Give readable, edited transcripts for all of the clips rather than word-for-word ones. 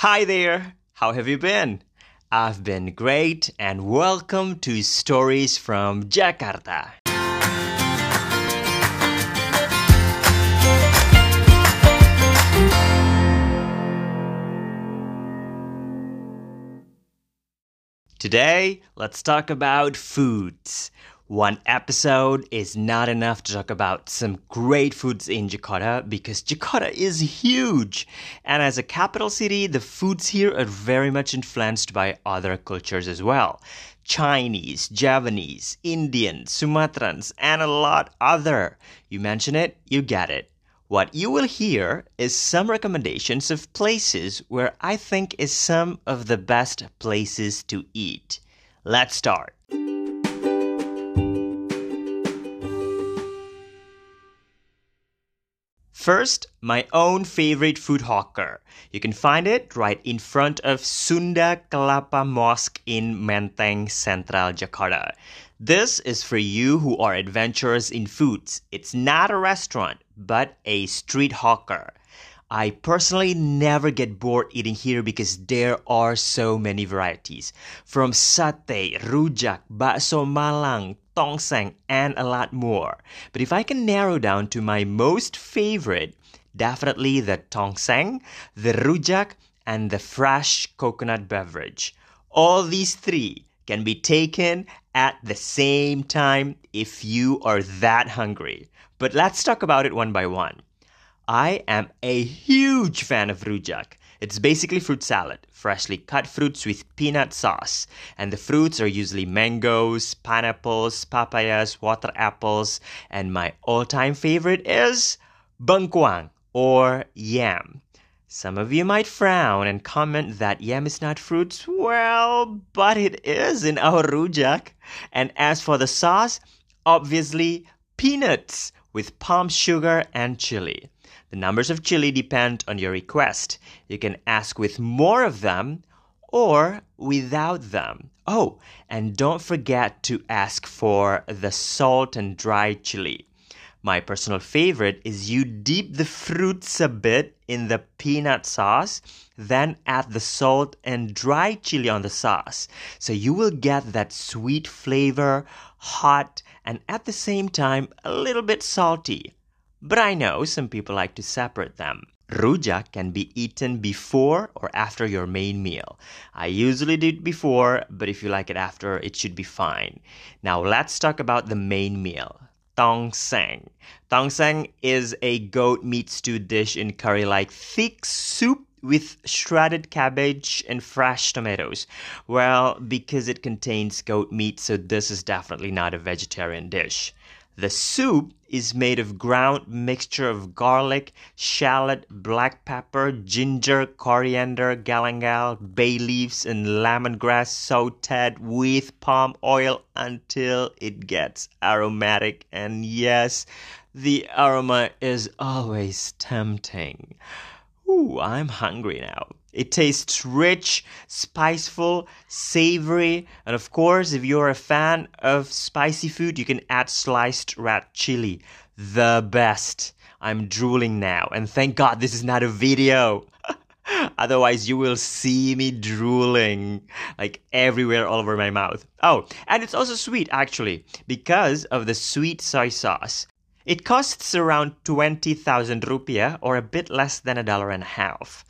Hi there! How have you been? I've been great and welcome to Stories from Jakarta. Today, let's talk about foods. One episode is not enough to talk about some great foods in Jakarta because Jakarta is huge. And as a capital city, the foods here are very much influenced by other cultures as well. Chinese, Javanese, Indian, Sumatrans, and a lot other. You mention it, you get it. What you will hear is some recommendations of places where I think is some of the best places to eat. Let's start. First, my own favorite food hawker. You can find it right in front of Sunda Kelapa Mosque in Menteng, Central Jakarta. This is for you who are adventurers in foods. It's not a restaurant, but a street hawker. I personally never get bored eating here because there are so many varieties. From satay, rujak, bakso malang, tongseng, and a lot more. But if I can narrow down to my most favorite, definitely the tongseng, the rujak, and the fresh coconut beverage. All these three can be taken at the same time if you are that hungry. But let's talk about it one by one. I am a huge fan of rujak. It's basically fruit salad, freshly cut fruits with peanut sauce. And the fruits are usually mangoes, pineapples, papayas, water apples. And my all-time favorite is bengkuang or yam. Some of you might frown and comment that yam is not fruits. Well, but it is in our rujak. And as for the sauce, obviously peanuts with palm sugar and chili. The numbers of chili depend on your request. You can ask with more of them or without them. Oh, and don't forget to ask for the salt and dry chili. My personal favorite is you dip the fruits a bit in the peanut sauce, then add the salt and dry chili on the sauce. So you will get that sweet flavor, hot, and at the same time a little bit salty. But I know some people like to separate them. Rujak can be eaten before or after your main meal. I usually do it before, but if you like it after, it should be fine. Now let's talk about the main meal. Tongseng. Tongseng is a goat meat stew dish in curry-like thick soup with shredded cabbage and fresh tomatoes. Well, because it contains goat meat, so this is definitely not a vegetarian dish. The soup is made of ground mixture of garlic, shallot, black pepper, ginger, coriander, galangal, bay leaves, and lemongrass sauteed with palm oil until it gets aromatic. And yes, the aroma is always tempting. Ooh, I'm hungry now. It tastes rich, spiceful, savory, and of course, if you're a fan of spicy food, you can add sliced red chili. The best. I'm drooling now, and thank God this is not a video. Otherwise, you will see me drooling, like everywhere all over my mouth. Oh, and it's also sweet, actually, because of the sweet soy sauce. It costs around 20,000 rupiah, or a bit less than $1.50.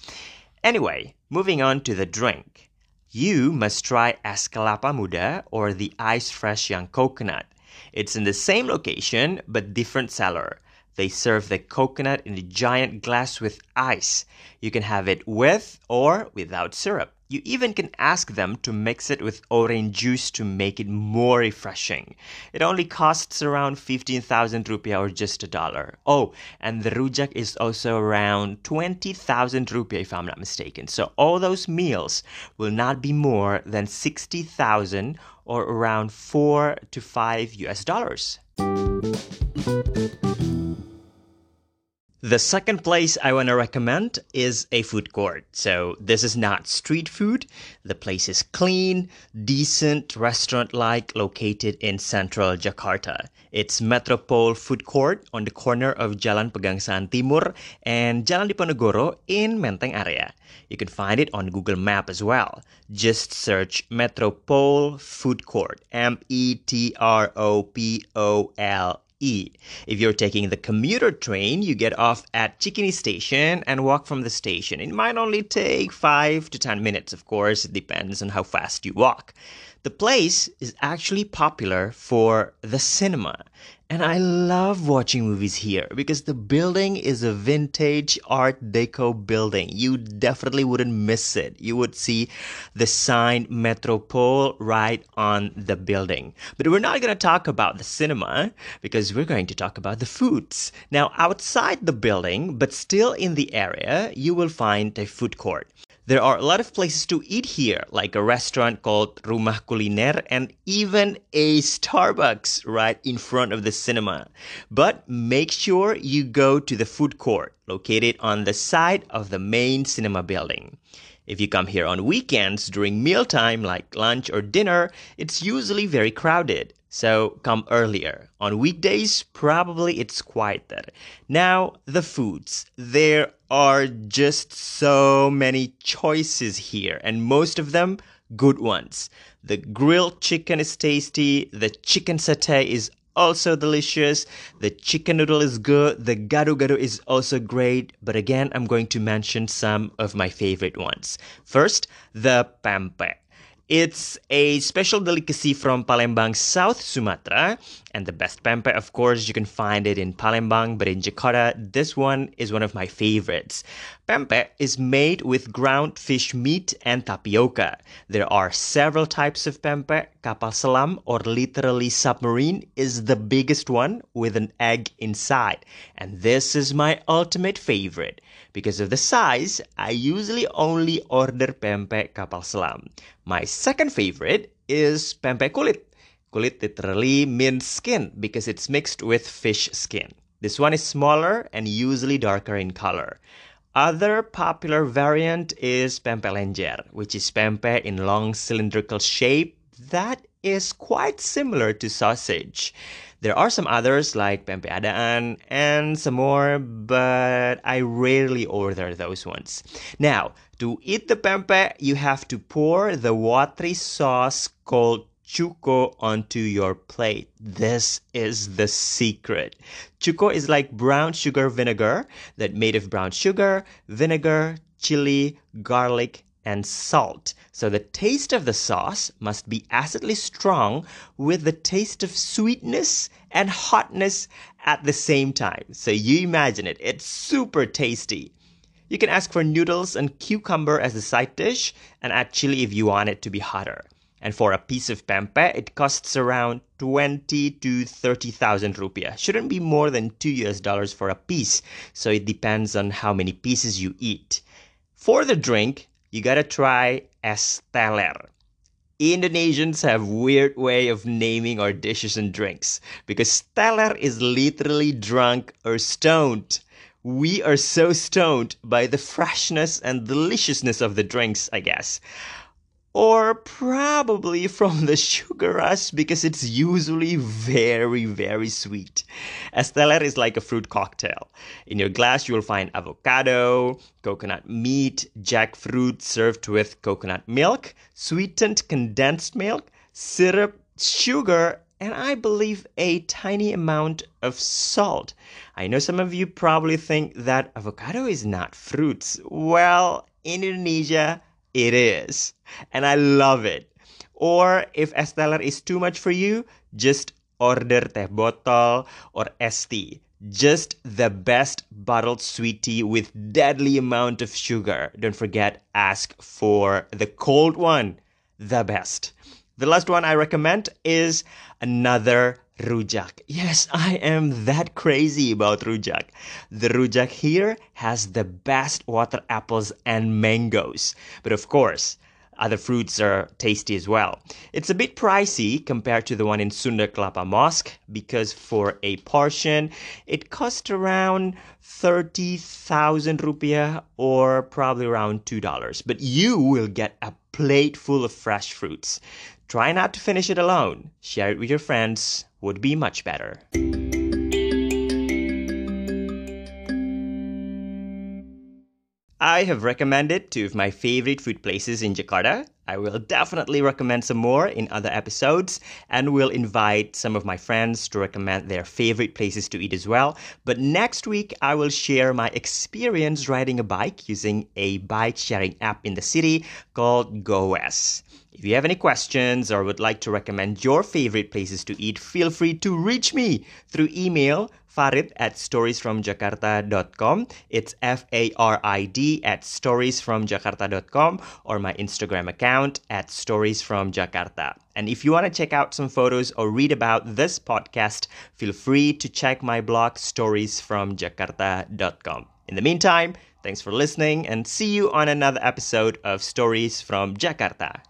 Anyway, moving on to the drink. You must try Escalapa Muda or the Ice Fresh Young Coconut. It's in the same location but different seller. They serve the coconut in a giant glass with ice. You can have it with or without syrup. You even can ask them to mix it with orange juice to make it more refreshing. It only costs around 15,000 rupiah or just $1. Oh, and the rujak is also around 20,000 rupiah if I'm not mistaken. So all those meals will not be more than 60,000 or around $4 to $5. The second place I want to recommend is a food court. So this is not street food. The place is clean, decent, restaurant-like, located in Central Jakarta. It's Metropole Food Court on the corner of Jalan Pegangsaan Timur and Jalan Diponegoro in Menteng area. You can find it on Google Map as well. Just search Metropole Food Court, M-E-T-R-O-P-O-L-E. If you're taking the commuter train, you get off at Chikini Station and walk from the station. It might only take 5 to 10 minutes, of course. It depends on how fast you walk. The place is actually popular for the cinema. And I love watching movies here because the building is a vintage Art Deco building. You definitely wouldn't miss it. You would see the sign Metropole right on the building. But we're not going to talk about the cinema because we're going to talk about the foods. Now, outside the building, but still in the area, you will find a food court. There are a lot of places to eat here, like a restaurant called Rumah Kuliner and even a Starbucks right in front of the cinema. But make sure you go to the food court located on the side of the main cinema building. If you come here on weekends during mealtime, like lunch or dinner, it's usually very crowded. So come earlier. On weekdays, probably it's quieter. Now, the foods. There are just so many choices here, and most of them good ones. The grilled chicken is tasty, the chicken satay is also delicious, the chicken noodle is good, the gado-gado is also great, but again, I'm going to mention some of my favorite ones. First, the pempek. It's a special delicacy from Palembang, South Sumatra. And the best pempek, of course, you can find it in Palembang, but in Jakarta, this one is one of my favorites. Pempek is made with ground fish meat and tapioca. There are several types of pempek. Kapal selam, or literally submarine, is the biggest one with an egg inside. And this is my ultimate favorite. Because of the size, I usually only order pempek kapal selam. My second favorite is pempek kulit. Kulit literally means skin because it's mixed with fish skin. This one is smaller and usually darker in color. Other popular variant is pempek lenjer, which is pempek in long cylindrical shape that is quite similar to sausage. There are some others like pempek adaan and some more, but I rarely order those ones. Now, to eat the pempek, you have to pour the watery sauce called chuko onto your plate. This is the secret. Chuko is like brown sugar vinegar that made of brown sugar, vinegar, chili, garlic, and salt. So the taste of the sauce must be acidly strong with the taste of sweetness and hotness at the same time. So you imagine it, it's super tasty. You can ask for noodles and cucumber as a side dish and add chili if you want it to be hotter. And for a piece of pempek, it costs around 20 to 30,000 rupiah. Shouldn't be more than $2 for a piece. So it depends on how many pieces you eat. For the drink, you gotta try Es Teler. Indonesians have weird way of naming our dishes and drinks because teler is literally drunk or stoned. We are so stoned by the freshness and deliciousness of the drinks, I guess. Or probably from the sugar rush because it's usually very, very sweet. Es Teler is like a fruit cocktail. In your glass, you will find avocado, coconut meat, jackfruit served with coconut milk, sweetened condensed milk, syrup, sugar, and I believe a tiny amount of salt. I know some of you probably think that avocado is not fruits. Well, in Indonesia, it is. And I love it. Or if Es Teler is too much for you, just order teh botol or es tea. Just the best bottled sweet tea with deadly amount of sugar. Don't forget, ask for the cold one, the best. The last one I recommend is another rujak. Yes, I am that crazy about rujak. The rujak here has the best water apples and mangoes. But of course, Other fruits are tasty as well. It's a bit pricey compared to the one in Sunda Kelapa Mosque because for a portion, it costs around 30,000 rupiah or probably around $2. But you will get a plate full of fresh fruits. Try not to finish it alone. Share it with your friends would be much better. I have recommended two of my favorite food places in Jakarta. I will definitely recommend some more in other episodes and will invite some of my friends to recommend their favorite places to eat as well. But next week, I will share my experience riding a bike using a bike sharing app in the city called Goes. If you have any questions or would like to recommend your favorite places to eat, feel free to reach me through email farid@storiesfromjakarta.com. It's farid@storiesfromjakarta.com or my Instagram account @storiesfromjakarta. And if you want to check out some photos or read about this podcast, feel free to check my blog storiesfromjakarta.com. In the meantime, thanks for listening and see you on another episode of Stories from Jakarta.